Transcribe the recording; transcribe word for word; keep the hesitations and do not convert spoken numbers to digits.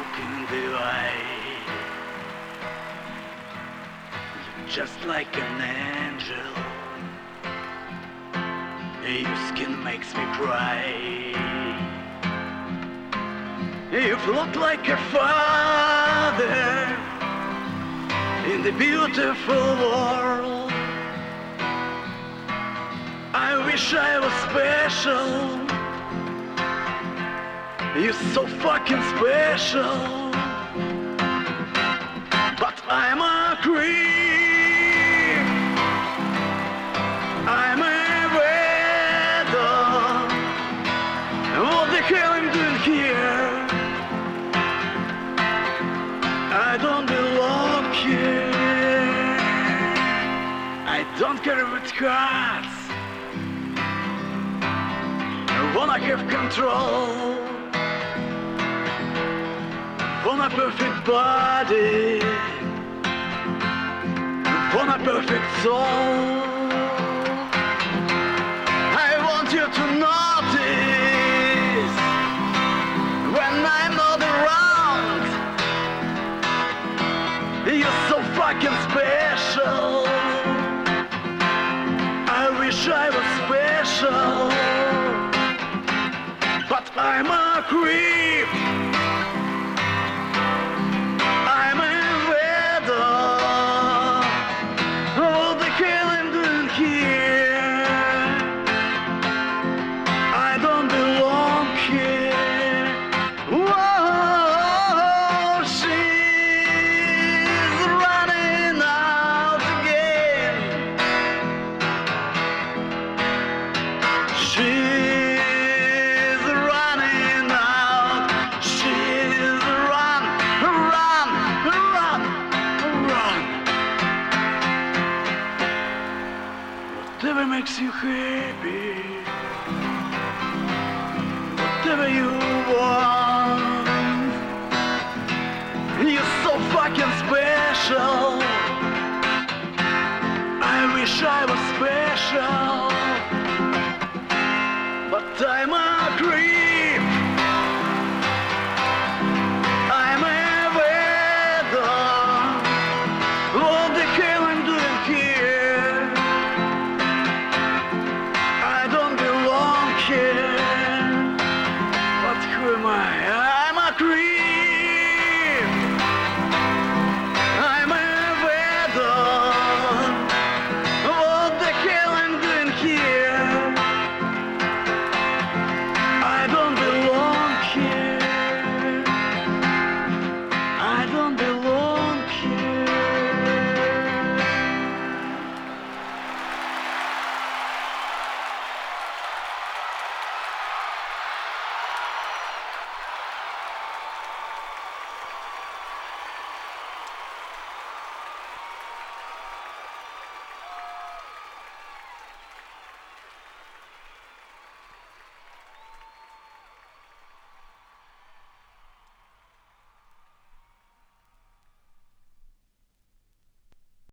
open the light. You're just like an angel. Your skin makes me cry. You float like a feather in the beautiful world. I wish I was special. You're so fucking special, but I'm a creep, I'm a weirdo. What the hell I'm doing here? I don't belong here. I don't care if it hurts. I wanna have control. Want a perfect body, want a perfect soul. I want you to notice when I'm not around. You're so fucking special. I wish I was special, but I'm a creep. Makes you happy, whatever you want. You're so fucking special. I wish I was special, but I'm a creep. I'm a weirdo. What the hell I'm doing here? Who am I?